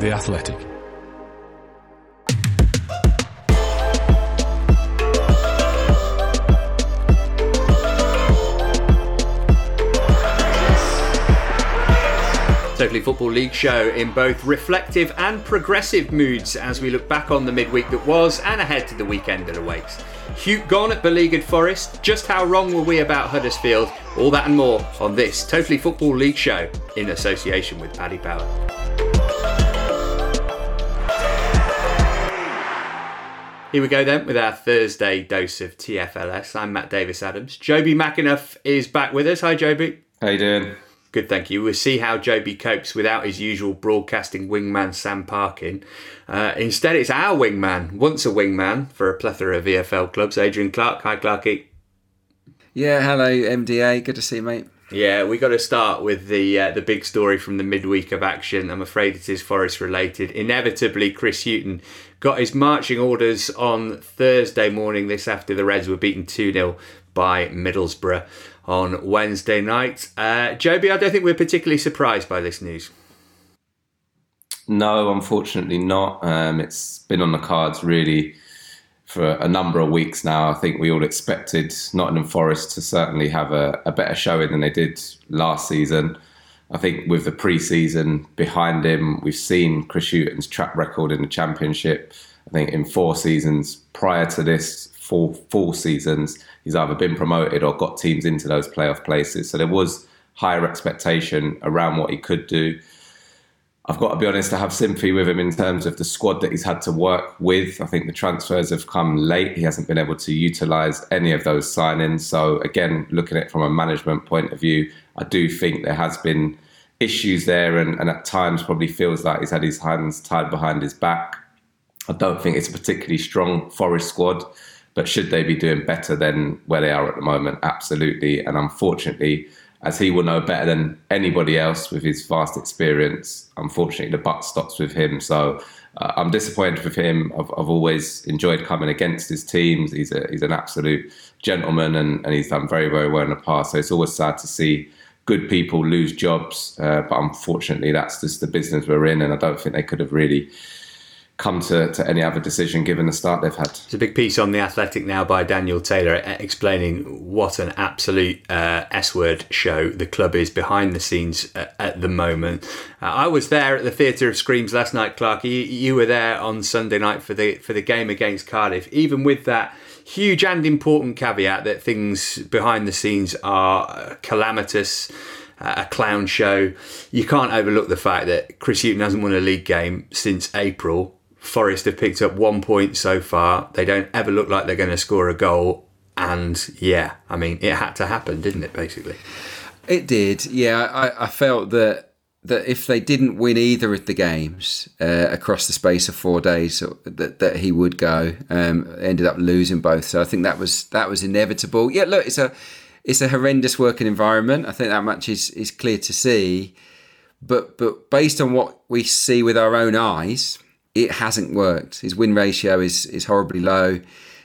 The Athletic. Totally Football League show in both reflective and progressive moods as we look back on the midweek that was and ahead to the weekend that awaits. Hughton gone at beleaguered Forest, just how wrong were we about Huddersfield? All that and more on this Totally Football League show in association with Paddy Power. Here we go then with our Thursday dose of TFLS. I'm Matt Davis-Adams. Joby McInniff is back with us. Hi Joby. How you doing? Good, thank you. We'll see how Joby copes without his usual broadcasting wingman, Sam Parkin. Instead, it's our wingman, once a wingman for a plethora of EFL clubs, Adrian Clark. Hi, Clarky. Yeah, hello, MDA. Good to see you, mate. Yeah, we got to start with the big story from the midweek of action. I'm afraid it is Forest-related. Inevitably, Chris Hughton got his marching orders on Thursday morning, this after the Reds were beaten 2-0 by Middlesbrough on Wednesday night. Joby, I don't think we're particularly surprised by this news. No, unfortunately not. It's been on the cards really for a number of weeks now. I think we all expected Nottingham Forest to certainly have a better showing than they did last season. I think with the pre-season behind him, we've seen Chris Hughton's track record in the Championship. I think in four seasons prior to this, four seasons, he's either been promoted or got teams into those playoff places. So there was higher expectation around what he could do. I've got to be honest, I have sympathy with him in terms of the squad that he's had to work with. I think the transfers have come late. He hasn't been able to utilise any of those signings. So again, looking at it from a management point of view, I do think there has been issues there and at times probably feels like he's had his hands tied behind his back. I don't think it's a particularly strong Forest squad. But should they be doing better than where they are at the moment? Absolutely. And unfortunately, as he will know better than anybody else with his vast experience, unfortunately, the buck stops with him. So I'm disappointed with him. I've always enjoyed coming against his teams. He's an absolute gentleman and he's done very, very well in the past. So it's always sad to see good people lose jobs. But unfortunately, that's just the business we're in. And I don't think they could have really come to any other decision given the start they've had. It's a big piece on The Athletic now by Daniel Taylor explaining what an absolute S-word show the club is behind the scenes at the moment. I was there at the Theatre of Screams last night, Clark. You were there on Sunday night for the game against Cardiff. Even with that huge and important caveat that things behind the scenes are calamitous, a clown show, you can't overlook the fact that Chris Hughton hasn't won a league game since April. Forest have picked up 1 point so far. They don't ever look like they're going to score a goal. And yeah, I mean, it had to happen, didn't it, basically? It did, yeah. I felt that if they didn't win either of the games across the space of 4 days, that he would go. Ended up losing both. So I think that was inevitable. Yeah, look, it's a horrendous working environment. I think that much is clear to see. But based on what we see with our own eyes, it hasn't worked. His win ratio is horribly low.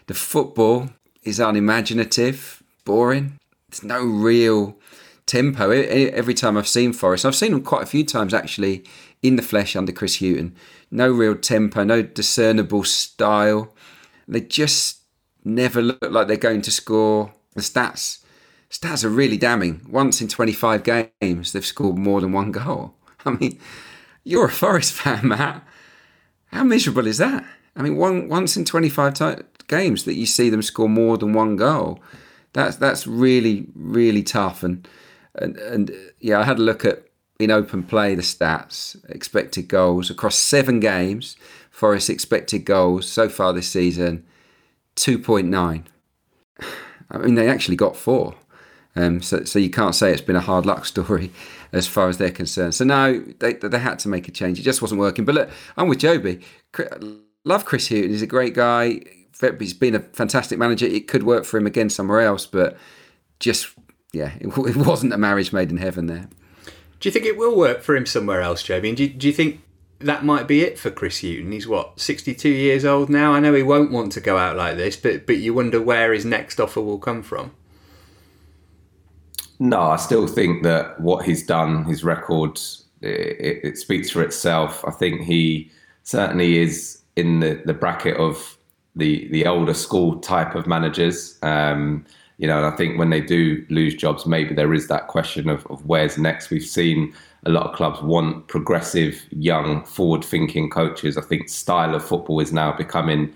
The football is unimaginative, boring. There's no real tempo. Every time I've seen Forest, I've seen them quite a few times actually in the flesh under Chris Hughton. No real tempo, no discernible style. They just never look like they're going to score. The stats are really damning. Once in 25 games, they've scored more than one goal. I mean, you're a Forest fan, Matt. How miserable is that? I mean, once in 25 games that you see them score more than one goal, that's really, really tough. And yeah, I had a look at, in open play, the stats, expected goals. Across 7 games, Forest expected goals so far this season, 2.9. I mean, they actually got 4. So you can't say it's been a hard luck story as far as they're concerned. So no, they had to make a change. It just wasn't working. But look, I'm with Joby. Love Chris Hughton. He's a great guy. He's been a fantastic manager. It could work for him again somewhere else. But just, yeah, it wasn't a marriage made in heaven there. Do you think it will work for him somewhere else, Joby? And do you think that might be it for Chris Hughton? He's, 62 years old now? I know he won't want to go out like this, but you wonder where his next offer will come from. No, I still think that what he's done, his record, it speaks for itself. I think he certainly is in the bracket of the older school type of managers. You know, and I think when they do lose jobs, maybe there is that question of where's next. We've seen a lot of clubs want progressive, young, forward-thinking coaches. I think style of football is now becoming,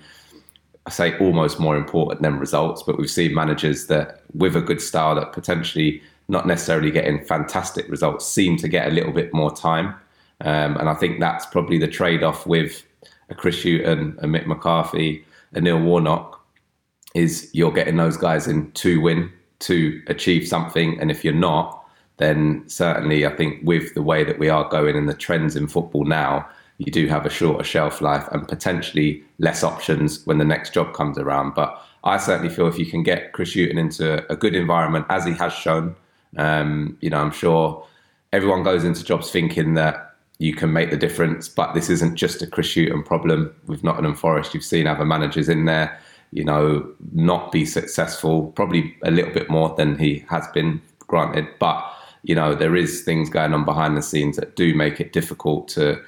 I say, almost more important than results. But we've seen managers that, with a good style, that potentially not necessarily getting fantastic results, seem to get a little bit more time. And I think that's probably the trade-off with a Chris Hughton, a Mick McCarthy, a Neil Warnock, is you're getting those guys in to win, to achieve something. And if you're not, then certainly I think with the way that we are going and the trends in football now, you do have a shorter shelf life and potentially less options when the next job comes around. But I certainly feel if you can get Chris Hughton into a good environment, as he has shown, you know, I'm sure everyone goes into jobs thinking that you can make the difference, but this isn't just a Chris Hughton problem. With Nottingham Forest, you've seen other managers in there, you know, not be successful, probably a little bit more than he has been, granted. But, you know, there is things going on behind the scenes that do make it difficult to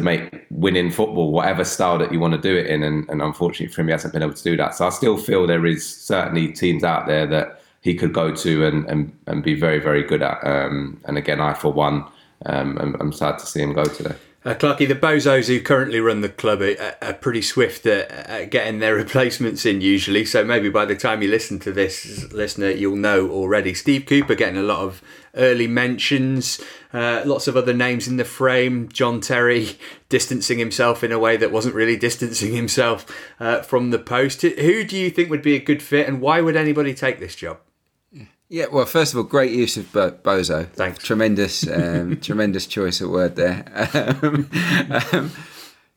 make winning football, whatever style that you want to do it in. And unfortunately for him, he hasn't been able to do that. So I still feel there is certainly teams out there that he could go to and be very, very good at. And again, I, for one, I'm sad to see him go today. Clarkie, the bozos who currently run the club are pretty swift at getting their replacements in usually, so maybe by the time you listen to this, listener, you'll know already. Steve Cooper getting a lot of early mentions, lots of other names in the frame. John Terry distancing himself in a way that wasn't really distancing himself from the post. Who do you think would be a good fit, and why would anybody take this job? Yeah, well, first of all, great use of bozo. Thanks. Tremendous, tremendous choice of word there.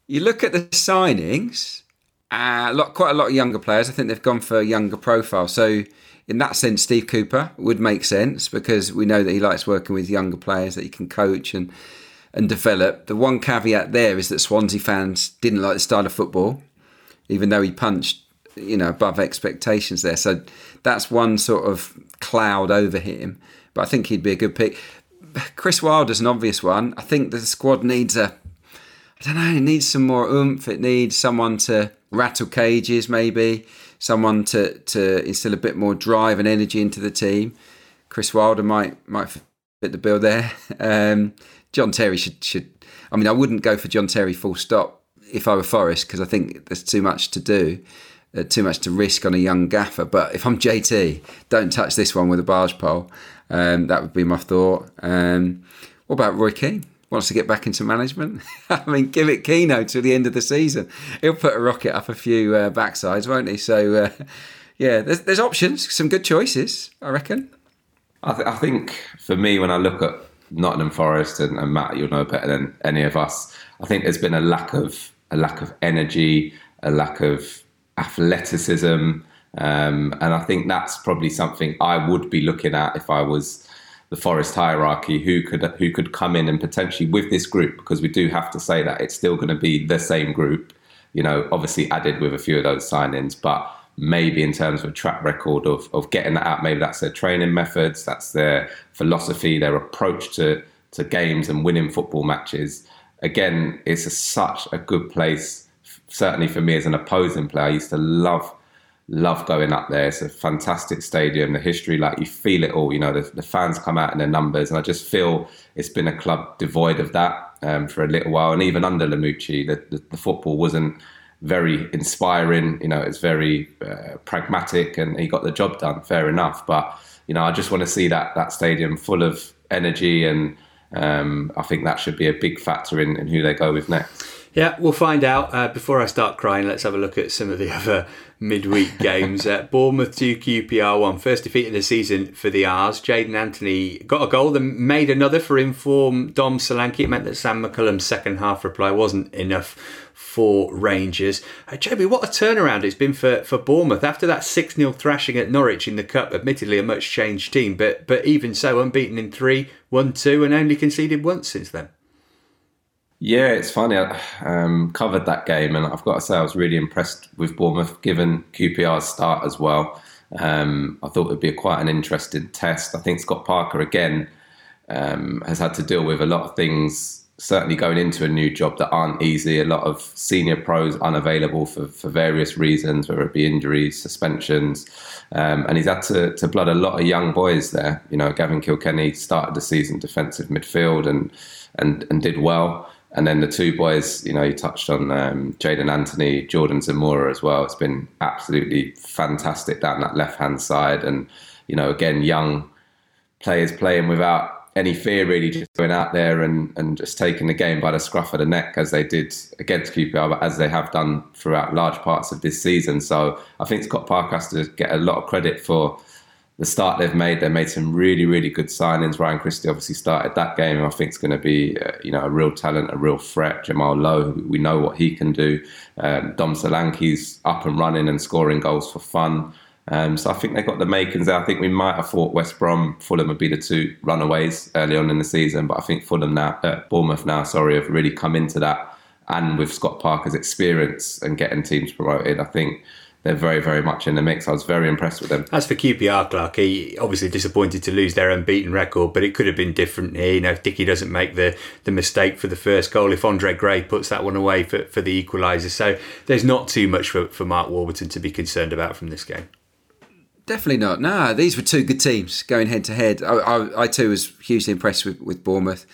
You look at the signings, quite a lot of younger players. I think they've gone for a younger profile. So in that sense, Steve Cooper would make sense because we know that he likes working with younger players that he can coach and develop. The one caveat there is that Swansea fans didn't like the style of football, even though he punched, you know, above expectations there. So that's one sort of cloud over him, but I think he'd be a good pick. Chris Wilder's an obvious one. I think the squad needs it needs some more oomph. It needs someone to rattle cages, maybe someone to instill a bit more drive and energy into the team. Chris Wilder might fit the bill there. John Terry should. I mean, I wouldn't go for John Terry full stop if I were Forest, because I think there's too much to do. Too much to risk on a young gaffer. But if I'm JT, don't touch this one with a barge pole. That would be my thought. What about Roy Keane? Wants to get back into management? I mean, give it Keano till the end of the season. He'll put a rocket up a few backsides, won't he? So, there's options. Some good choices, I reckon. I think, for me, when I look at Nottingham Forest, and Matt, you'll know better than any of us, I think there's been a lack of energy, a lack of athleticism, and I think that's probably something I would be looking at if I was the Forest hierarchy, who could come in and potentially with this group, because we do have to say that it's still going to be the same group, you know, obviously added with a few of those signings, but maybe in terms of a track record of getting that out, maybe that's their training methods, that's their philosophy, their approach to games and winning football matches. Again, it's such a good place. Certainly for me as an opposing player, I used to love going up there. It's a fantastic stadium. The history, like, you feel it all. You know, the fans come out in their numbers. And I just feel it's been a club devoid of that for a little while. And even under Lamucci, the football wasn't very inspiring. You know, it's very pragmatic, and he got the job done, fair enough. But, you know, I just want to see that stadium full of energy. And I think that should be a big factor in who they go with next. Yeah, we'll find out. Before I start crying, let's have a look at some of the other midweek games. Bournemouth 2, QPR 1. First defeat of the season for the R's. Jaden Anthony got a goal, then made another for informed Dom Solanke. It meant that Sam McCullum's second half reply wasn't enough for Rangers. Joby, what a turnaround it's been for Bournemouth. After that 6-0 thrashing at Norwich in the Cup, admittedly a much changed team, but even so, unbeaten in 3, 1-2, and only conceded once since then. Yeah, it's funny. I covered that game, and I've got to say I was really impressed with Bournemouth, given QPR's start as well. I thought it would be quite an interesting test. I think Scott Parker, again, has had to deal with a lot of things, certainly going into a new job, that aren't easy. A lot of senior pros unavailable for various reasons, whether it be injuries, suspensions. And he's had to blood a lot of young boys there. You know, Gavin Kilkenny started the season defensive midfield and did well. And then the two boys, you know, you touched on Jaden Anthony, Jordan Zamora as well. It's been absolutely fantastic down that left-hand side. And, you know, again, young players playing without any fear, really, just going out there and just taking the game by the scruff of the neck, as they did against QPR, but as they have done throughout large parts of this season. So I think Scott Parker has to get a lot of credit for the start they've made. They made some really, really good signings. Ryan Christie obviously started that game, and I think it's going to be, you know, a real talent, a real threat. Jamal Lowe, we know what he can do. Dom Solanke's up and running and scoring goals for fun. So I think they've got the makings there. I think we might have thought West Brom, Fulham would be the two runaways early on in the season, but I think Bournemouth have really come into that, and with Scott Parker's experience and getting teams promoted, I think they're very, very much in the mix. I was very impressed with them. As for QPR, Clarkey, obviously disappointed to lose their unbeaten record, but it could have been different here. You know, if Dickey doesn't make the mistake for the first goal, if Andre Gray puts that one away for the equaliser. So there's not too much for Mark Warburton to be concerned about from this game. Definitely not. No, these were two good teams going head to head. I too was hugely impressed with Bournemouth.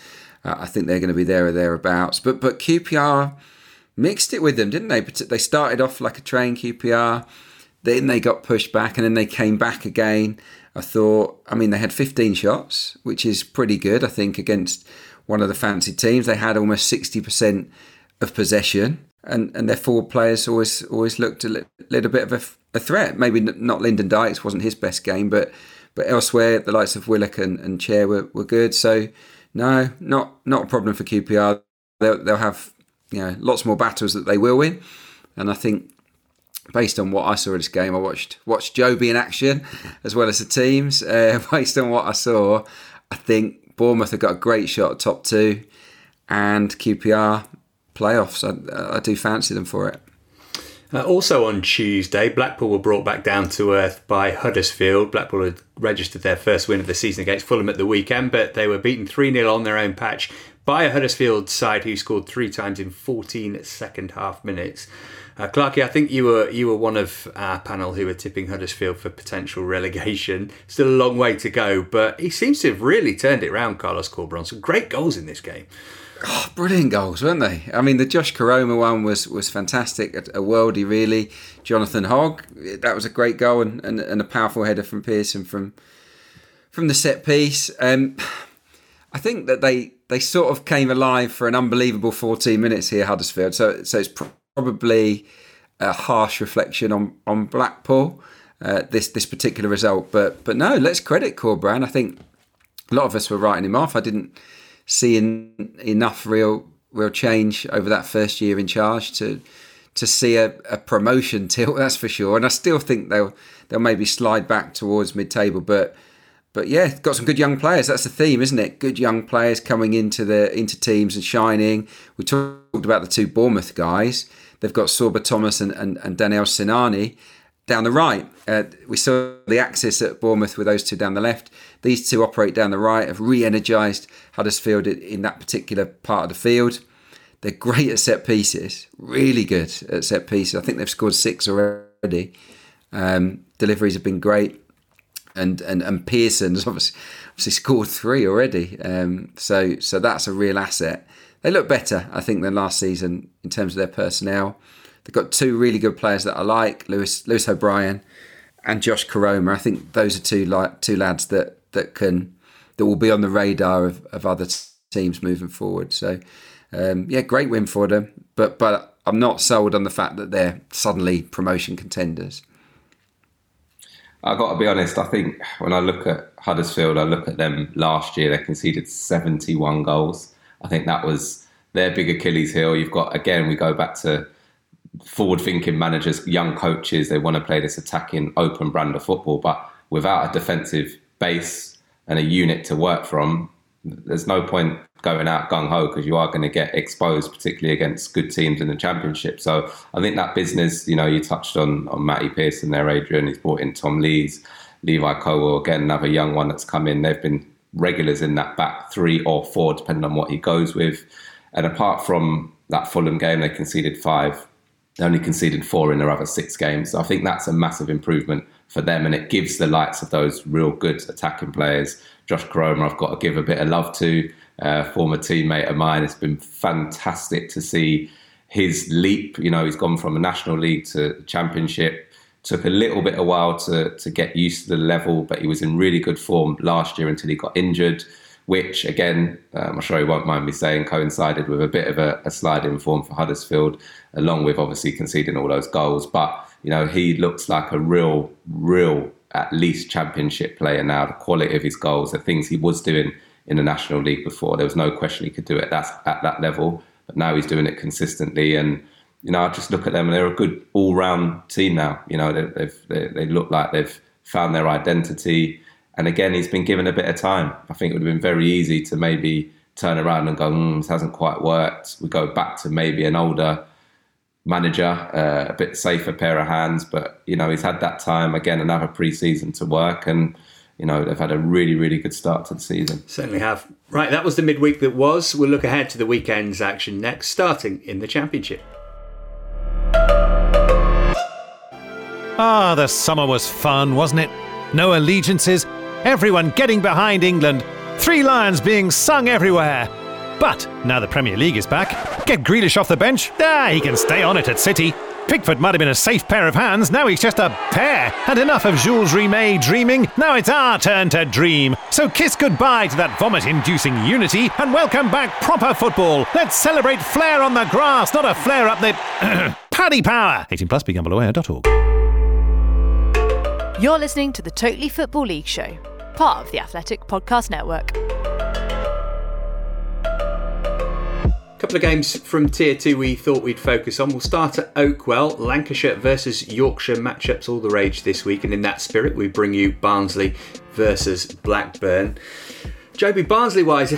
I think they're going to be there or thereabouts. But QPR mixed it with them, didn't they? But they started off like a train, QPR. Then they got pushed back, and then they came back again. I thought, I mean, they had 15 shots, which is pretty good, I think, against one of the fancy teams. They had almost 60% of possession, and their forward players always looked a little bit of a threat. Maybe not Lyndon Dykes, wasn't his best game, but elsewhere, the likes of Willock and Chair were good. So, no, not a problem for QPR. They'll have, you know, lots more battles that they will win. And I think, based on what I saw in this game, I watched Joby in action, as well as the teams. Based on what I saw, I think Bournemouth have got a great shot at top two, and QPR playoffs. I do fancy them for it. Also on Tuesday, Blackpool were brought back down to earth by Huddersfield. Blackpool had registered their first win of the season against Fulham at the weekend, but they were beaten 3-0 on their own patch by a Huddersfield side who scored three times in 14 second half minutes. Clarkey, I think you were one of our panel who were tipping Huddersfield for potential relegation. Still a long way to go, but he seems to have really turned it round, Carlos Corberon. Some great goals in this game. Oh, brilliant goals, weren't they? I mean, the Josh Koroma one was fantastic, a worldie really. Jonathan Hogg, that was a great goal, and a powerful header from Pearson from the set piece. I think that they sort of came alive for an unbelievable 14 minutes here, Huddersfield. So it's probably a harsh reflection on Blackpool, this particular result. But no, let's credit Corberan. I think a lot of us were writing him off. I didn't see enough real change over that first year in charge to see a promotion tilt, that's for sure. And I still think they'll maybe slide back towards mid-table, But yeah, got some good young players. That's the theme, isn't it? Good young players coming into teams and shining. We talked about the two Bournemouth guys. They've got Sorba Thomas and Daniel Sinani down the right. We saw the axis at Bournemouth with those two down the left. These two operate down the right, have re-energised Huddersfield in that particular part of the field. They're great at set pieces, really good at set pieces. I think they've scored 6 already. Deliveries have been great. And Pearson's obviously scored 3 already. So that's a real asset. They look better, I think, than last season in terms of their personnel. They've got two really good players that I like, Lewis O'Brien and Josh Koroma. I think those are two lads that will be on the radar of other teams moving forward. So, yeah, great win for them. But I'm not sold on the fact that they're suddenly promotion contenders. I've got to be honest, I think when I look at Huddersfield, I look at them last year, they conceded 71 goals. I think that was their big Achilles heel. You've got, again, we go back to forward-thinking managers, young coaches, they want to play this attacking, open brand of football, but without a defensive base and a unit to work from, there's no point going out gung-ho because you are going to get exposed, particularly against good teams in the Championship. So I think that business, you know, you touched on Matty Pearson there, Adrian. He's brought in Tom Lees, Levi Cowell, again, another young one that's come in. They've been regulars in that back three or four, depending on what he goes with. And apart from that Fulham game, they conceded 5. They only conceded 4 in their other 6 games. So I think that's a massive improvement for them, and it gives the likes of those real good attacking players. Josh Koroma, I've got to give a bit of love to, former teammate of mine. It's been fantastic to see his leap. You know, he's gone from a National League to Championship. Took a little bit of a while to get used to the level, but he was in really good form last year until he got injured, which again, I'm sure he won't mind me saying, coincided with a bit of a slide in form for Huddersfield, along with obviously conceding all those goals. But, you know, he looks like a real, at least Championship player now. The quality of his goals, the things he was doing in the National League before, there was no question he could do it at that level. But now he's doing it consistently, and you know, I just look at them and they're a good all-round team now. You know, they look like they've found their identity. And again, he's been given a bit of time. I think it would have been very easy to maybe turn around and go, this hasn't quite worked. We go back to maybe an older manager, a bit safer pair of hands. But, you know, he's had that time, again, another pre-season to work. And, you know, they've had a really, really good start to the season. Certainly have. Right, that was the midweek that was. We'll look ahead to the weekend's action next, starting in the Championship. The summer was fun, wasn't it? No allegiances, everyone getting behind England, Three Lions being sung everywhere. But now the Premier League is back. Get Grealish off the bench. He can stay on it at City. Pickford might have been a safe pair of hands. Now he's just a pair. And enough of Jules Rimet dreaming. Now it's our turn to dream. So kiss goodbye to that vomit-inducing unity and welcome back proper football. Let's celebrate flair on the grass, not a flare-up that... Paddy Power. 18+ BeGambleAware.org. You're listening to the Totally Football League Show, part of the Athletic Podcast Network. A couple of games from Tier 2 we thought we'd focus on. We'll start at Oakwell. Lancashire versus Yorkshire matchups all the rage this week, and in that spirit we bring you Barnsley versus Blackburn. Joby, Barnsley-wise,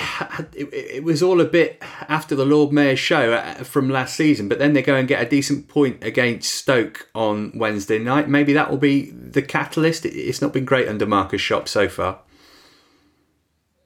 it was all a bit after the Lord Mayor's show from last season, but then they go and get a decent point against Stoke on Wednesday night. Maybe that will be the catalyst. It's not been great under Marcus Schopp so far.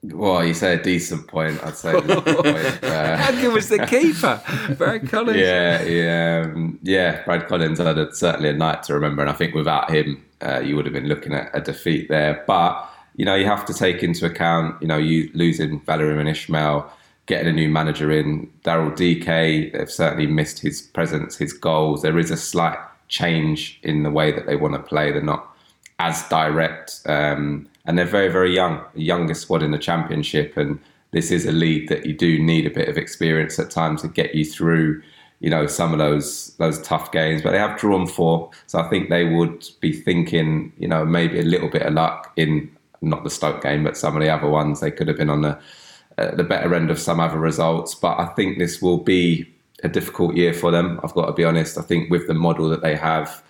Well, you say a decent point, I'd say a little point. And it was the keeper, Brad Collins. Yeah, Brad Collins had certainly a night to remember, and I think without him, you would have been looking at a defeat there. But... you know, you have to take into account, you know, you losing Valerian and Ishmael, getting a new manager in. Daryl DK, they've certainly missed his presence, his goals. There is a slight change in the way that they want to play. They're not as direct. And they're very, very young, the youngest squad in the Championship. And this is a league that you do need a bit of experience at times to get you through, you know, some of those tough games. But they have drawn 4. So I think they would be thinking, you know, maybe a little bit of luck in... not the Stoke game, but some of the other ones. They could have been on the better end of some other results. But I think this will be a difficult year for them, I've got to be honest. I think with the model that they have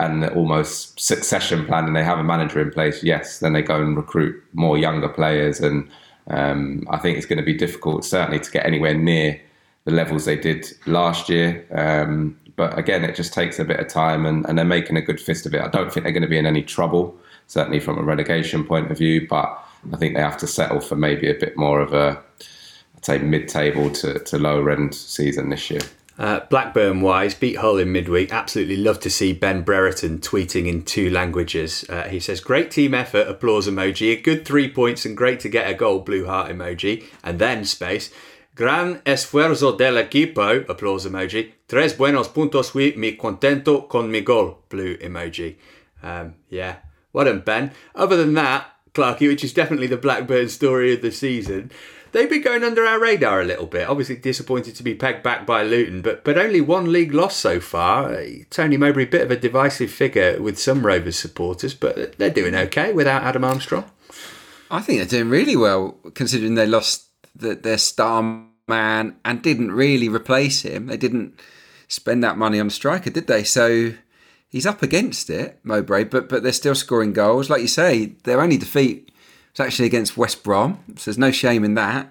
and the almost succession plan, and they have a manager in place, yes, then they go and recruit more younger players. And I think it's going to be difficult, certainly, to get anywhere near the levels they did last year. But again, it just takes a bit of time, and they're making a good fist of it. I don't think they're going to be in any trouble, certainly from a relegation point of view, but I think they have to settle for maybe a bit more of a, I'd say, mid-table to lower-end season this year. Blackburn-wise, beat Hull in midweek. Absolutely love to see Ben Brereton tweeting in 2 languages. He says, great team effort, applause emoji, a good 3 points and great to get a goal, blue heart emoji, and then space. Gran esfuerzo del equipo, applause emoji, 3 buenos puntos y mi contento con mi gol, blue emoji. Yeah. Well done, Ben. Other than that, Clarkie, which is definitely the Blackburn story of the season, they've been going under our radar a little bit. Obviously disappointed to be pegged back by Luton, but only 1 league loss so far. Tony Mowbray, bit of a divisive figure with some Rovers supporters, but they're doing OK without Adam Armstrong. I think they're doing really well, considering they lost their star man and didn't really replace him. They didn't spend that money on a striker, did they? So... he's up against it, Mowbray, but they're still scoring goals. Like you say, their only defeat was actually against West Brom, so there's no shame in that.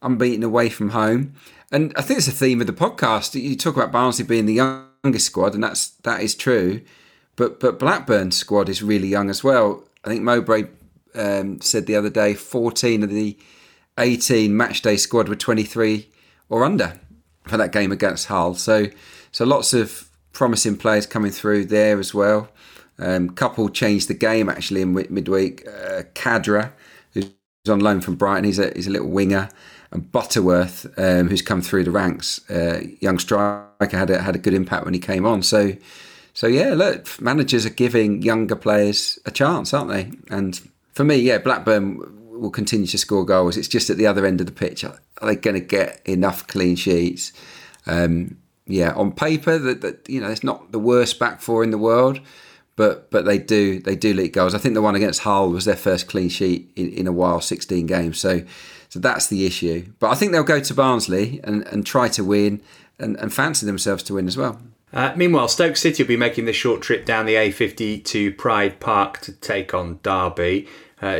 Unbeaten away from home. And I think it's a theme of the podcast. You talk about Barnsley being the youngest squad, and that is true, but Blackburn's squad is really young as well. I think Mowbray said the other day, 14 of the 18 matchday squad were 23 or under for that game against Hull. So lots of promising players coming through there as well. Couple changed the game actually in midweek. Kadra, who's on loan from Brighton, he's a little winger, and Butterworth, who's come through the ranks, young striker, had a good impact when he came on. So yeah, look, managers are giving younger players a chance, aren't they? And for me, yeah, Blackburn will continue to score goals. It's just at the other end of the pitch. Are they going to get enough clean sheets? Yeah, on paper, that it's not the worst back four in the world, but they do leak goals. I think the one against Hull was their first clean sheet in a while, 16 games. So that's the issue. But I think they'll go to Barnsley and try to win and fancy themselves to win as well. Meanwhile, Stoke City will be making the short trip down the A50 to Pride Park to take on Derby.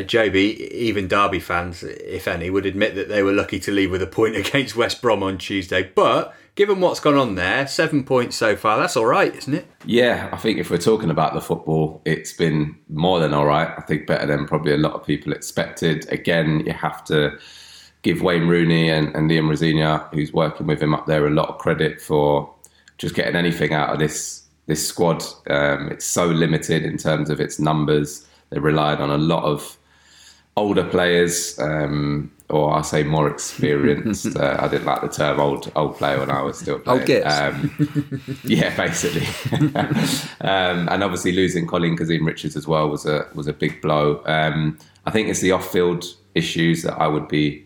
Joby, even Derby fans, if any, would admit that they were lucky to leave with a point against West Brom on Tuesday. But given what's gone on there, 7 points so far, that's all right, isn't it? Yeah, I think if we're talking about the football, it's been more than all right. I think better than probably a lot of people expected. Again, you have to give Wayne Rooney and Liam Rosignol, who's working with him up there, a lot of credit for just getting anything out of this squad. It's so limited in terms of its numbers. They relied on a lot of older players, or I say more experienced. I didn't like the term old player when I was still playing. Old gits. Yeah, basically. And obviously losing Colin Kazeem-Richards as well was a big blow. I think it's the off-field issues that I would be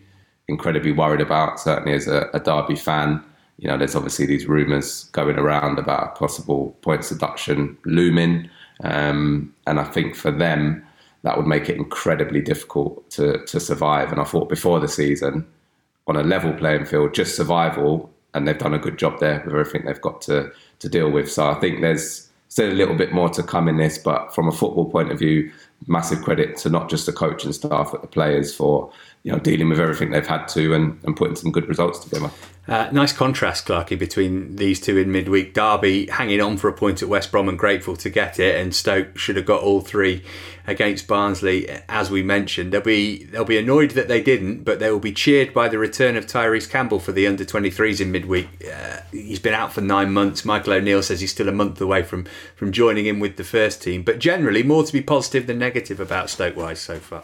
incredibly worried about, certainly as a Derby fan. You know, there's obviously these rumours going around about possible point deduction looming. And I think for them, that would make it incredibly difficult to survive. And I thought before the season, on a level playing field, just survival, and they've done a good job there with everything they've got to deal with. So I think there's still a little bit more to come in this. But from a football point of view, massive credit to not just the coach and staff, but the players for dealing with everything they've had to and putting some good results together. Nice contrast, Clarkey, between these two in midweek. Derby hanging on for a point at West Brom and grateful to get it, and Stoke should have got all three against Barnsley, as we mentioned. They'll be annoyed that they didn't, but they will be cheered by the return of Tyrese Campbell for the under-23s in midweek. He's been out for 9 months. Michael O'Neill says he's still a month away from joining in with the first team. But generally, more to be positive than negative about Stoke-wise so far.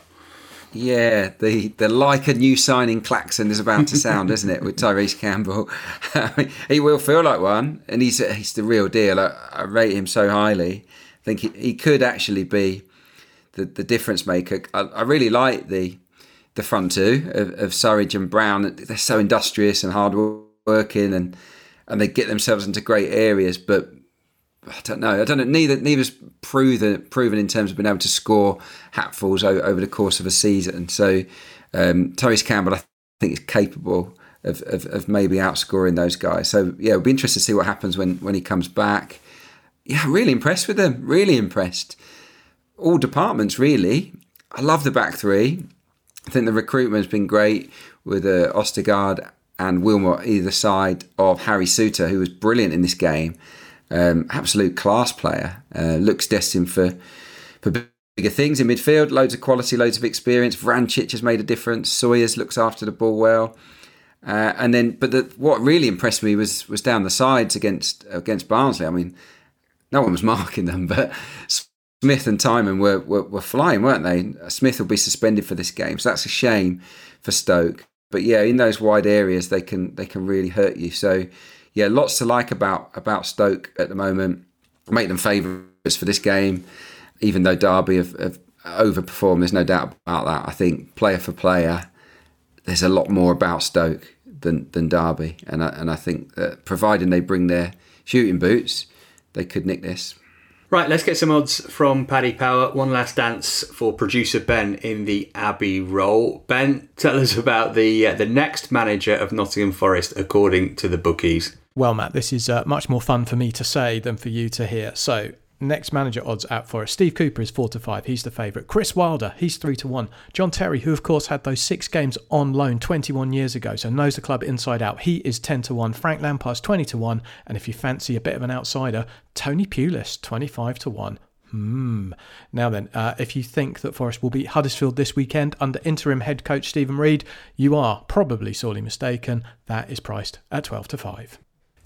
Yeah, the like a new signing klaxon is about to sound, isn't it, with Tyrese Campbell? He will feel like one, and he's the real deal. I rate him so highly. I think he could actually be the difference maker. I really like the front two of Surridge and Brown. They're so industrious and hard working, and they get themselves into great areas. But I don't know. Neither's proven in terms of being able to score hatfuls over the course of a season. So Tyrese Campbell, I think, is capable of maybe outscoring those guys. So yeah, it'll be interesting to see what happens when he comes back. Yeah, really impressed with them. Really impressed. All departments, really. I love the back three. I think the recruitment has been great with Ostergaard and Wilmot either side of Harry Suter, who was brilliant in this game. Absolute class player, looks destined for bigger things in midfield. Loads of quality, loads of experience. Vrancic has made a difference. Sawyers looks after the ball well, what really impressed me was down the sides against Barnsley. I mean, no one was marking them, but Smith and Timon were flying, weren't they? Smith will be suspended for this game, so that's a shame for Stoke. But yeah, in those wide areas, they can really hurt you. So. Yeah, lots to like about Stoke at the moment. Make them favourites for this game, even though Derby have overperformed. There's no doubt about that. I think player for player, there's a lot more about Stoke than Derby, and I think that providing they bring their shooting boots, they could nick this. Right, let's get some odds from Paddy Power. One last dance for producer Ben in the Abbey role. Ben, tell us about the next manager of Nottingham Forest according to the bookies. Well, Matt, this is much more fun for me to say than for you to hear. So, next manager odds out for us. Steve Cooper is 4-5. He's the favourite. Chris Wilder, he's 3-1. John Terry, who of course had those 6 games on loan 21 years ago, so knows the club inside out. He is 10-1. Frank Lampard's 20-1. And if you fancy a bit of an outsider, Tony Pulis, 25-1. Now then, if you think that Forest will beat Huddersfield this weekend under interim head coach Stephen Reid, you are probably sorely mistaken. That is priced at 12-5.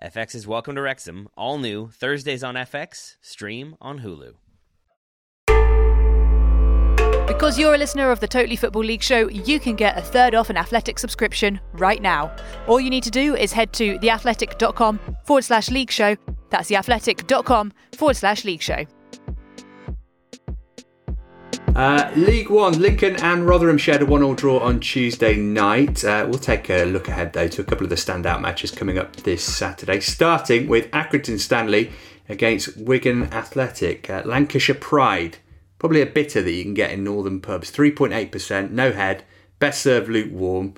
FX's Welcome to Wrexham, all new, Thursdays on FX, stream on Hulu. Because you're a listener of the Totally Football League show, you can get a third off an Athletic subscription right now. All you need to do is head to theathletic.com/league show. That's theathletic.com/league show. League One, Lincoln and Rotherham shared a 1-1 draw on Tuesday night. We'll take a look ahead, though, to a couple of the standout matches coming up this Saturday, starting with Accrington Stanley against Wigan Athletic. Lancashire Pride, probably a bitter that you can get in northern pubs. 3.8%, no head, best served lukewarm.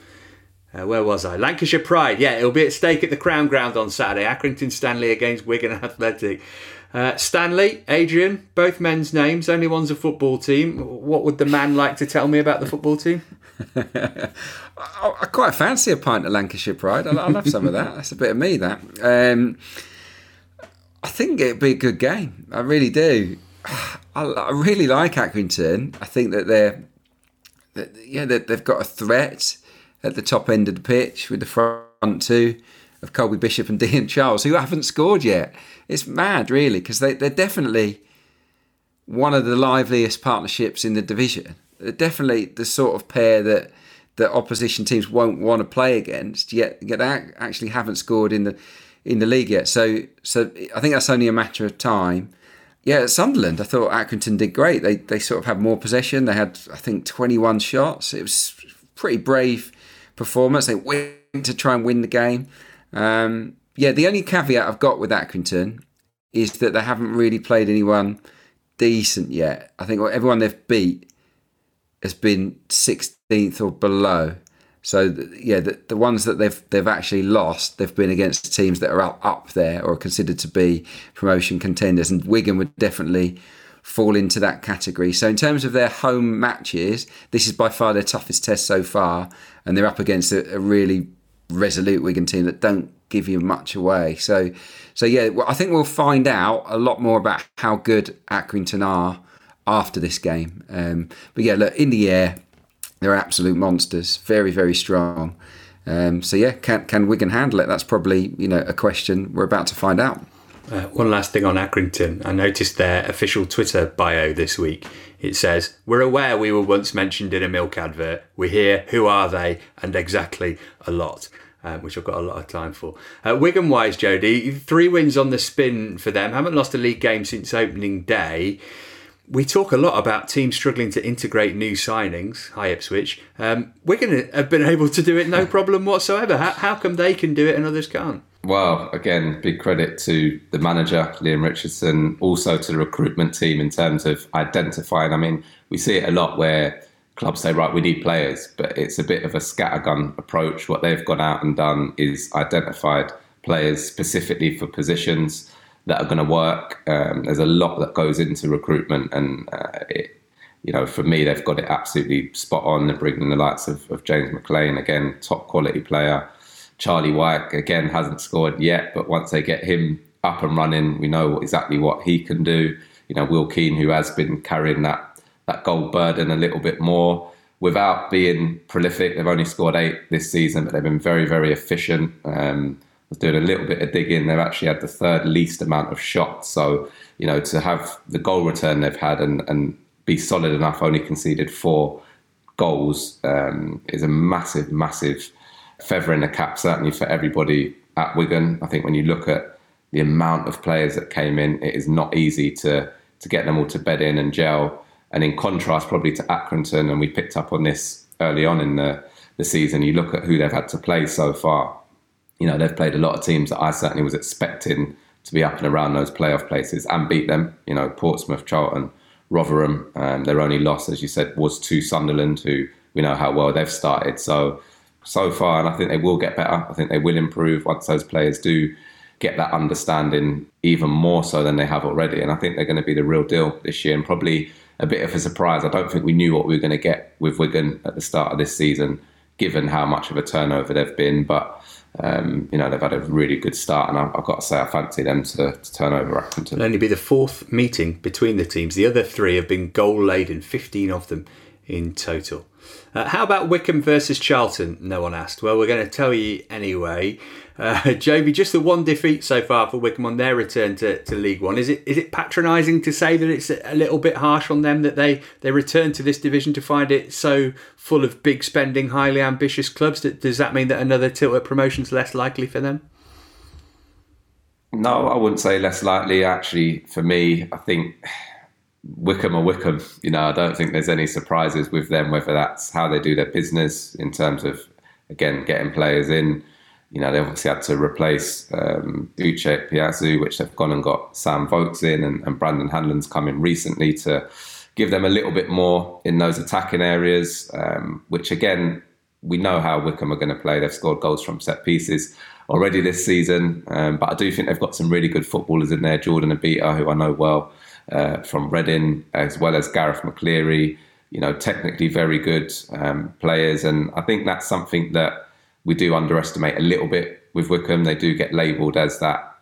Where was I? Lancashire Pride, yeah, it'll be at stake at the Crown Ground on Saturday. Accrington Stanley against Wigan Athletic. Stanley, Adrian, both men's names, only one's a football team. What would the man like to tell me about the football team? I quite fancy a pint of Lancashire Pride. I'll have some of that. That's a bit of me, that. I think it'd be a good game. I really do. I really like Accrington. I think that they've got a threat at the top end of the pitch with the front two of Colby Bishop and Dean Charles, who haven't scored yet. It's mad, really, because they're definitely one of the liveliest partnerships in the division. They're definitely the sort of pair that the opposition teams won't want to play against, yet they actually haven't scored in the league yet. So I think that's only a matter of time. Yeah, at Sunderland, I thought Accrington did great. They sort of had more possession. They had, I think, 21 shots. It was a pretty brave performance. They went to try and win the game. The only caveat I've got with Accrington is that they haven't really played anyone decent yet. I think everyone they've beat has been 16th or below. So, the ones that they've actually lost, they've been against teams that are up there or are considered to be promotion contenders. And Wigan would definitely fall into that category. So in terms of their home matches, this is by far their toughest test so far. And they're up against a really resolute Wigan team that don't give you much away. So I think we'll find out a lot more about how good Accrington are after this game. But in the air, they're absolute monsters, very, very strong. Can Wigan handle it? That's probably, a question we're about to find out. One last thing on Accrington. I noticed their official Twitter bio this week. It says, "We're aware we were once mentioned in a milk advert. We're here, who are they, and exactly a lot." Which I've got a lot of time for. Wigan-wise, Jody, 3 wins on the spin for them. Haven't lost a league game since opening day. We talk a lot about teams struggling to integrate new signings. Hi, Ipswich. Wigan have been able to do it no problem whatsoever. How come they can do it and others can't? Well, again, big credit to the manager, Liam Richardson, also to the recruitment team in terms of identifying. I mean, we see it a lot where clubs say, right, we need players, but it's a bit of a scattergun approach. What they've gone out and done is identified players specifically for positions that are going to work. There's a lot that goes into recruitment, and for me, they've got it absolutely spot on. They're bringing the likes of James McLean, again, top quality player. Charlie White, again, hasn't scored yet, but once they get him up and running, we know exactly what he can do. Will Keane, who has been carrying that goal burden a little bit more without being prolific. They've only scored 8 this season, but they've been very, very efficient. I was doing a little bit of digging. They've actually had the 3rd least amount of shots. So, to have the goal return they've had and be solid enough, only conceded 4 goals is a massive, massive feather in the cap, certainly for everybody at Wigan. I think when you look at the amount of players that came in, it is not easy to get them all to bed in and gel. And in contrast, probably to Accrington, and we picked up on this early on in the season, you look at who they've had to play so far. You know, they've played a lot of teams that I certainly was expecting to be up and around those playoff places and beat them. You know, Portsmouth, Charlton, Rotherham. Their only loss, as you said, was to Sunderland, who we know how well they've started. So far, and I think they will get better. I think they will improve once those players do get that understanding even more so than they have already. And I think they're going to be the real deal this year, and probably a bit of a surprise. I don't think we knew what we were going to get with Wigan at the start of this season, given how much of a turnover they've been. But, you know, they've had a really good start, and I've got to say I fancy them to turn over Accrington. It'll only be the fourth meeting between the teams. The other three have been goal-laden, 15 of them in total. How about Wickham versus Charlton? No one asked. Well, we're going to tell you anyway. Joby, just the one defeat so far for Wickham on their return to League One. Is it patronising to say that it's a little bit harsh on them that they return to this division to find it so full of big spending, highly ambitious clubs? Does that mean that another tilt at promotion is less likely for them? No, I wouldn't say less likely. Actually, for me, I think Wickham or Wickham, you know, I don't think there's any surprises with them, whether that's how they do their business in terms of, again, getting players in. You know, they obviously had to replace Uche Piazzu, which they've gone and got Sam Vokes in, and Brandon Hanlon's come in recently to give them a little bit more in those attacking areas, which, again, we know how Wickham are going to play. They've scored goals from set pieces already this season, but I do think they've got some really good footballers in there. Jordan Abita, who I know well, from Reading, as well as Gareth McCleary, you know, technically very good players. And I think that's something that we do underestimate a little bit with Wickham. They do get labelled as that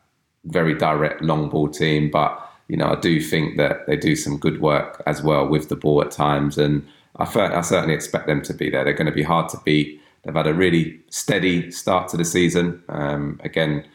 very direct long ball team, but, you know, I do think that they do some good work as well with the ball at times. And I certainly expect them to be there. They're going to be hard to beat. They've had a really steady start to the season. Again,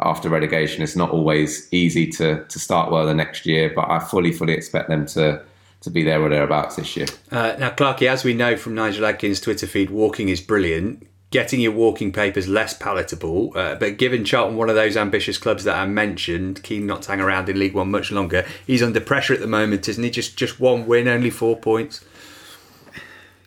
after relegation, it's not always easy to start well the next year, but I fully expect them to be there or thereabouts this year. Now, Clarkie, as we know from Nigel Adkins' Twitter feed, walking is brilliant. Getting your walking papers less palatable, but given Charlton one of those ambitious clubs that I mentioned, Keane not to hang around in League One much longer. He's under pressure at the moment, isn't he? Just one win, only 4 points.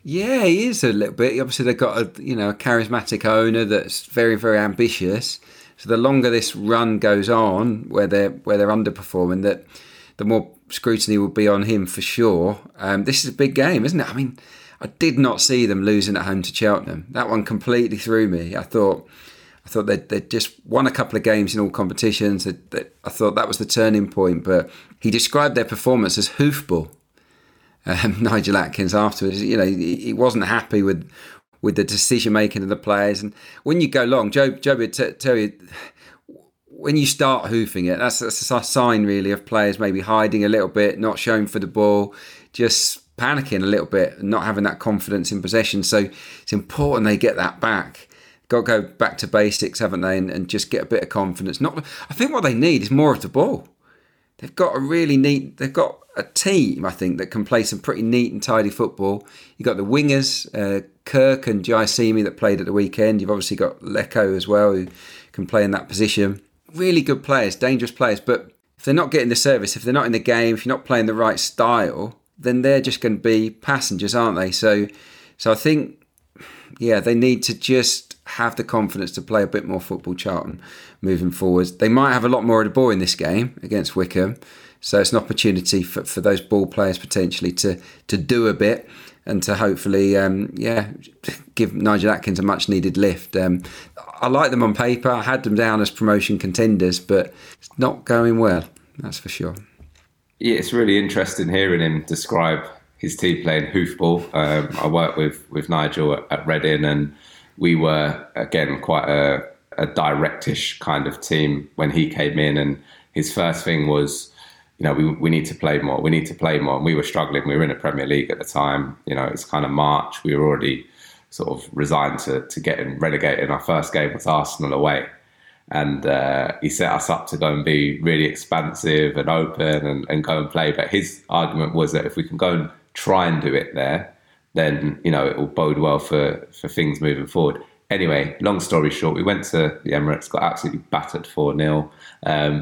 Yeah, he is a little bit. Obviously, they've got a charismatic owner that's very, very ambitious. So the longer this run goes on, where they're underperforming, that the more scrutiny will be on him for sure. This is a big game, isn't it? I mean, I did not see them losing at home to Cheltenham. That one completely threw me. I thought they'd just won a couple of games in all competitions. I thought that was the turning point. But he described their performance as hoofball. Nigel Adkins afterwards, he wasn't happy with the decision making of the players. And when you go long, Joe would tell you, when you start hoofing it, that's a sign really of players maybe hiding a little bit, not showing for the ball, just panicking a little bit, not having that confidence in possession. So it's important they get that back. Got to go back to basics, haven't they? And just get a bit of confidence. I think what they need is more of the ball. They've got a team, I think, that can play some pretty neat and tidy football. You've got the wingers, Kirk and Jaisimi, that played at the weekend. You've obviously got Lecco as well, who can play in that position. Really good players, dangerous players. But if they're not getting the service, if they're not in the game, if you're not playing the right style, then they're just going to be passengers, aren't they? So I think, yeah, they need to just have the confidence to play a bit more football, Charlton, moving forwards. They might have a lot more of the ball in this game against Wickham. So it's an opportunity for those ball players potentially to do a bit and to hopefully, give Nigel Adkins a much-needed lift. I like them on paper. I had them down as promotion contenders, but it's not going well, that's for sure. Yeah, it's really interesting hearing him describe his team playing hoofball. I worked with Nigel at Reading, and we were, again, quite a directish kind of team when he came in. And his first thing was, we need to play more. We need to play more. And we were struggling. We were in the Premier League at the time. You know, it's kind of March. We were already sort of resigned to getting relegated. Our first game was Arsenal away. And he set us up to go and be really expansive and open and go and play. But his argument was that if we can go and try and do it there, then, you know, it will bode well for things moving forward. Anyway, long story short, we went to the Emirates, got absolutely battered 4-0.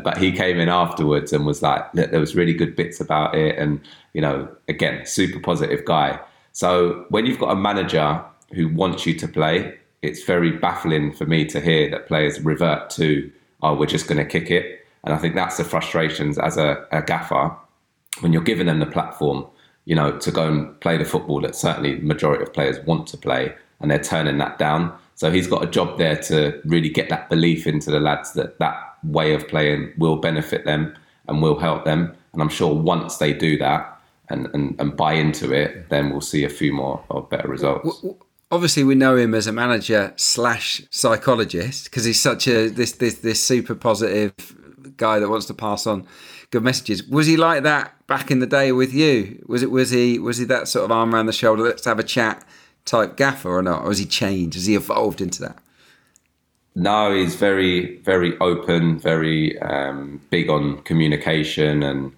But he came in afterwards and was like, there was really good bits about it. And, you know, again, super positive guy. So when you've got a manager who wants you to play, it's very baffling for me to hear that players revert to, oh, we're just going to kick it. And I think that's the frustrations as a gaffer. When you're giving them the platform, you know, to go and play the football that certainly the majority of players want to play, and they're turning that down. So he's got a job there to really get that belief into the lads that that way of playing will benefit them and will help them. And I'm sure once they do that and buy into it, then we'll see a few more of better results. Obviously, we know him as a manager slash psychologist because he's such a this super positive guy that wants to pass on good messages. Was he like that back in the day with you? Was he that sort of arm around the shoulder, let's have a chat type gaffer or not? Or has he changed? Has he evolved into that? No, he's very, very open, very big on communication and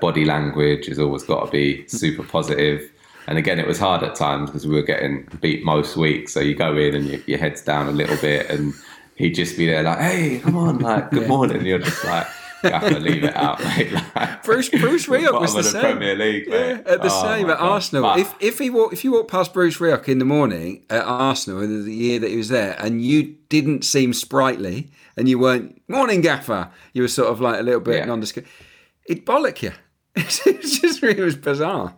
body language has always got to be super positive. And again, it was hard at times because we were getting beat most weeks. So you go in and your head's down a little bit and he'd just be there like, hey, come on, like, good morning. And you're just like, you have to leave it out, mate. Like, Bruce Rioch was the same. Premier League, mate. Yeah, at Arsenal. But if you walked past Bruce Rioch in the morning at Arsenal in the year that he was there, and you didn't seem sprightly, and you weren't morning gaffer, you were sort of like a little bit nondescript. It'd bollock you. It was bizarre.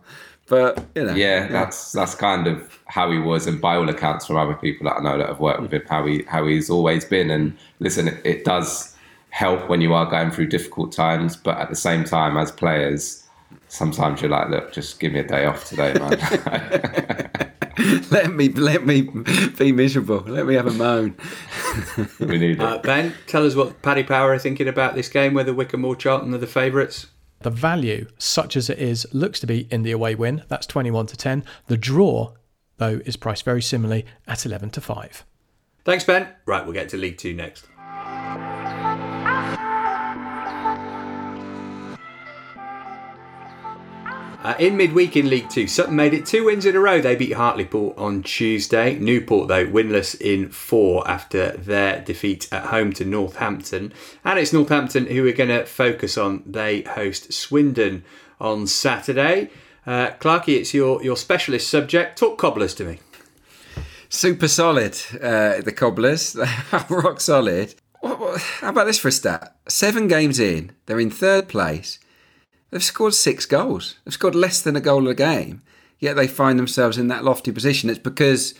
But you know, that's kind of how he was, and by all accounts from other people that I know that have worked with him, how he's always been. And listen, it does help when you are going through difficult times, but at the same time, as players, sometimes you're like, look, just give me a day off today, man. let me be miserable, let me have a moan. We need it. Ben, tell us what Paddy Power are thinking about this game, whether Wickham or Charlton are the favourites. The value, such as it is, looks to be in the away win. That's 21-10. The draw, though, is priced very similarly at 11-5. Thanks, Ben. Right, we'll get to League 2 next. In midweek in League 2, Sutton made it 2 wins in a row. They beat Hartlepool on Tuesday. Newport, though, winless in 4 after their defeat at home to Northampton. And it's Northampton who we're going to focus on. They host Swindon on Saturday. Clarkey, it's your specialist subject. Talk Cobblers to me. Super solid, the Cobblers. Rock solid. How about this for a stat? 7 games in, they're in 3rd place. They've scored 6 goals. They've scored less than a goal a game, yet they find themselves in that lofty position. It's because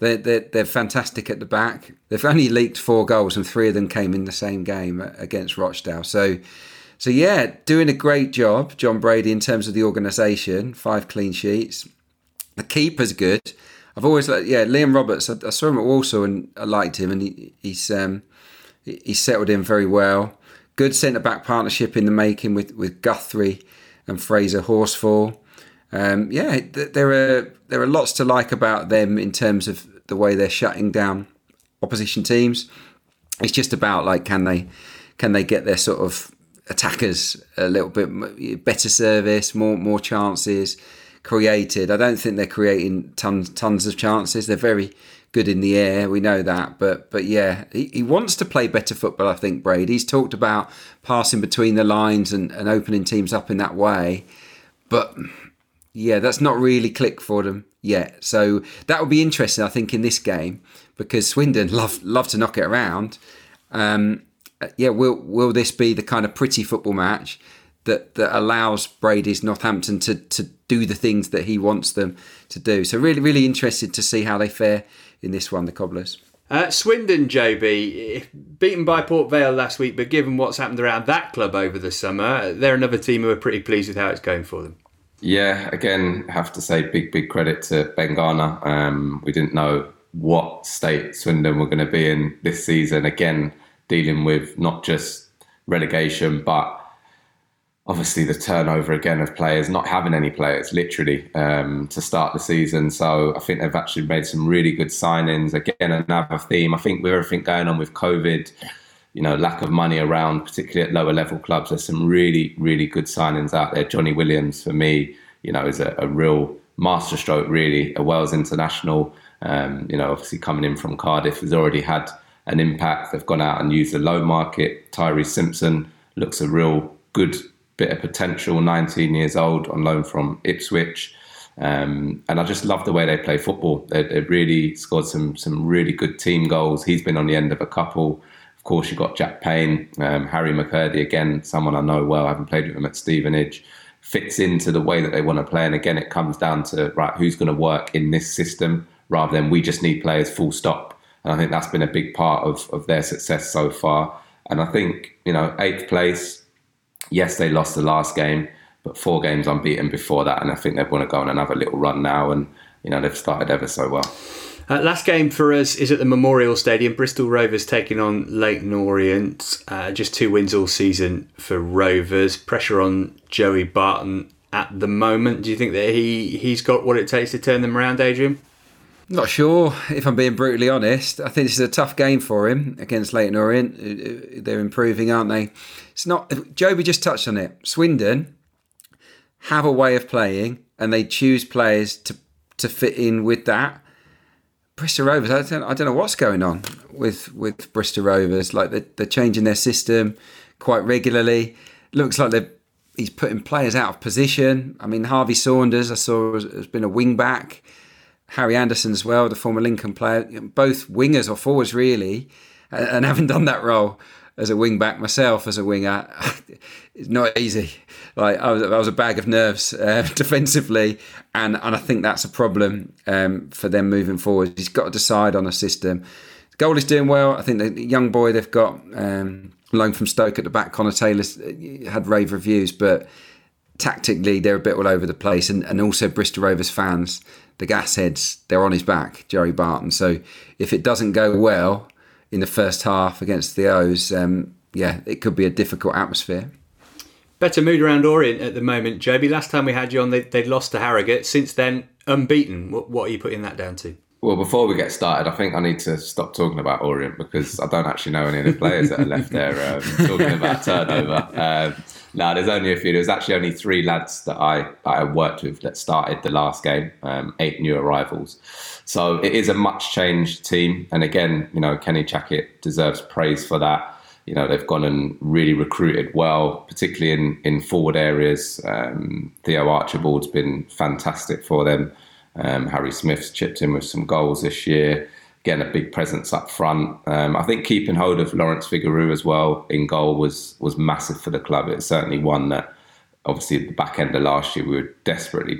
they're fantastic at the back. They've only leaked 4 goals and 3 of them came in the same game against Rochdale. So yeah, doing a great job, John Brady, in terms of the organisation. 5 clean sheets. The keeper's good. I've always liked, Liam Roberts. I saw him at Walsall and I liked him, and he's settled in very well. Good centre-back partnership in the making with Guthrie and Fraser Horsfall. There are lots to like about them in terms of the way they're shutting down opposition teams. It's just about, like, can they get their sort of attackers a little bit better service, more chances created. I don't think they're creating tons of chances. They're very good in the air, we know that, but yeah, he wants to play better football, I think, Brady. He's talked about passing between the lines and opening teams up in that way, but yeah, that's not really clicked for them yet. So that would be interesting, I think, in this game, because Swindon love to knock it around. Will this be the kind of pretty football match that allows Brady's Northampton to do the things that he wants them to do? So really, really interested to see how they fare in this one, the Cobblers. Swindon, JB, beaten by Port Vale last week, but given what's happened around that club over the summer, they're another team who are pretty pleased with how it's going for them. Yeah, again, have to say big credit to Ben Garner. We didn't know what state Swindon were going to be in this season. Again, dealing with not just relegation, but obviously the turnover again of players, not having any players literally to start the season. So I think they've actually made some really good signings. Again, another theme. I think with everything going on with COVID, you know, lack of money around, particularly at lower level clubs, there's some really, really good signings out there. Johnny Williams, for me, you know, is a real masterstroke really, a Wales international, obviously coming in from Cardiff, has already had an impact. They've gone out and used the low market. Tyrese Simpson looks a real good bit of potential, 19 years old, on loan from Ipswich. And I just love the way they play football. They've really scored some really good team goals. He's been on the end of a couple. Of course, you've got Jack Payne, Harry McCurdy, again, someone I know well. I haven't played with him at Stevenage. Fits into the way that they want to play. And again, it comes down to, right, who's going to work in this system rather than we just need players full stop. And I think that's been a big part of their success so far. And I think, 8th place, yes, they lost the last game, but 4 games unbeaten before that, and I think they want to go on another little run now, and they've started ever so well. Last game for us is at the Memorial Stadium. Bristol Rovers taking on Leighton Orient. Just 2 wins all season for Rovers. Pressure on Joey Barton at the moment. Do you think that he's got what it takes to turn them around, Adrian? Not sure, if I'm being brutally honest. I think this is a tough game for him against Leighton Orient. They're improving, aren't they? It's not. Joby just touched on it. Swindon have a way of playing, and they choose players to fit in with that. Bristol Rovers, I don't know what's going on with Bristol Rovers. Like they're changing their system quite regularly. Looks like he's putting players out of position. I mean, Harvey Saunders, I saw, has been a wing back. Harry Anderson as well, the former Lincoln player. Both wingers or forwards really, and having done that role as a wing back myself, as a winger, it's not easy. Like I was a bag of nerves defensively, and I think that's a problem for them moving forward. He's got to decide on a system. The goalie's doing well. I think the young boy they've got loaned from Stoke at the back, Connor Taylor, had rave reviews, but tactically they're a bit all over the place, and also Bristol Rovers fans, the gasheads, they're on his back, Joey Barton. So if it doesn't go well in the first half against the O's, it could be a difficult atmosphere. Better mood around Orient at the moment, Joby. Last time we had you on, they'd lost to Harrogate. Since then, unbeaten. What are you putting that down to? Well, before we get started, I think I need to stop talking about Orient because I don't actually know any of the players that are left there talking about turnover. There's only a few. There was actually only 3 lads that I worked with that started the last game, 8 new arrivals. So it is a much-changed team. And again, Kenny Chackett deserves praise for that. They've gone and really recruited well, particularly in forward areas. Theo Archibald's been fantastic for them. Harry Smith's chipped in with some goals this year. Again, a big presence up front. I think keeping hold of Lawrence Figueroa as well in goal was massive for the club. It's certainly one that, obviously, at the back end of last year, we were desperately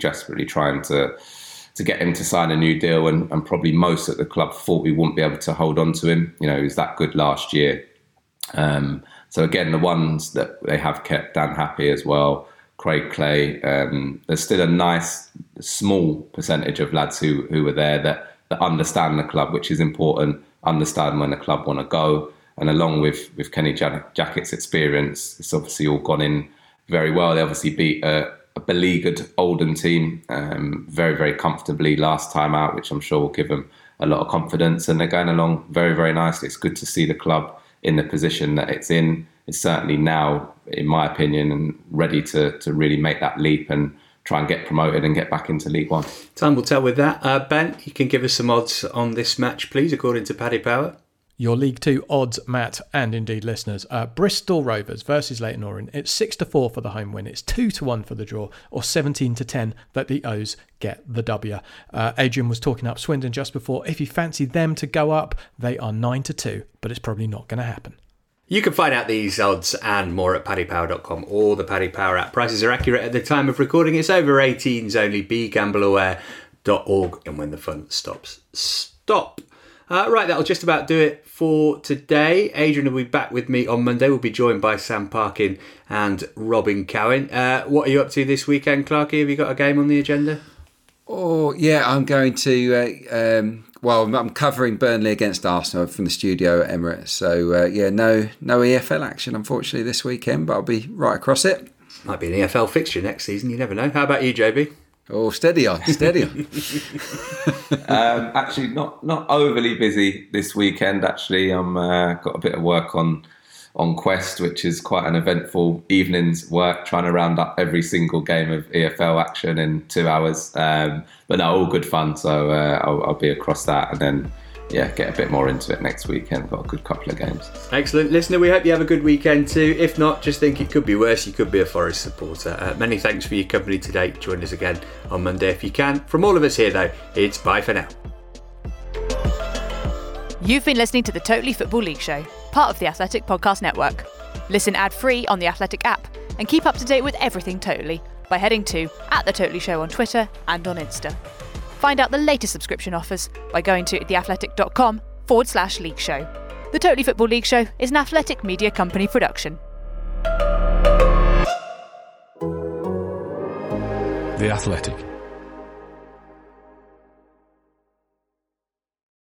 trying to get him to sign a new deal, and probably most at the club thought we wouldn't be able to hold on to him. He was that good last year. So again, the ones that they have kept, Dan Happy as well, Craig Clay. There's still a nice, small percentage of lads who were there that understand the club, which is important, understand when the club want to go. And along with Kenny Jackett's experience, it's obviously all gone in very well. They obviously beat a beleaguered Oldham team very, very comfortably last time out, which I'm sure will give them a lot of confidence. And they're going along very, very nicely. It's good to see the club in the position that it's in. It's certainly now, in my opinion, ready to really make that leap and try and get promoted and get back into League One. Time will tell with that. Ben, you can give us some odds on this match, please, according to Paddy Power. Your League 2 odds, Matt, and indeed listeners. Bristol Rovers versus Leighton Orient. It's 6-4 for the home win. It's 2-1 for the draw, or 17-10 that the O's get the W. Adrian was talking up Swindon just before. If you fancy them to go up, they are 9-2, but it's probably not going to happen. You can find out these odds and more at paddypower.com or the Paddy Power app. Prices are accurate at the time of recording. It's over 18s only. BeGambleAware.org. And when the fun stops, stop. Right, that'll just about do it for today. Adrian will be back with me on Monday. We'll be joined by Sam Parkin and Robin Cowan. What are you up to this weekend, Clarky? Have you got a game on the agenda? Oh, yeah, I'm going to... I'm covering Burnley against Arsenal from the studio at Emirates. So, no EFL action, unfortunately, this weekend, but I'll be right across it. Might be an EFL fixture next season. You never know. How about you, JB? Oh, steady on. Actually, not overly busy this weekend, actually. I've got a bit of work on on Quest, which is quite an eventful evening's work, trying to round up every single game of EFL action in 2 hours. But no, all good fun. So I'll be across that, and then get a bit more into it next weekend. Got a good couple of games. Excellent. Listener, we hope you have a good weekend too. If not, just think it could be worse. You could be a Forest supporter. Many thanks for your company today. Join us again on Monday if you can. From all of us here though, it's bye for now. You've been listening to the Totally Football League Show, part of the Athletic Podcast Network. Listen ad-free on the Athletic app and keep up to date with everything Totally by heading to @thetotallyshow on Twitter and on Insta. Find out the latest subscription offers by going to theathletic.com/league show. The Totally Football League Show is an Athletic Media Company production. The Athletic.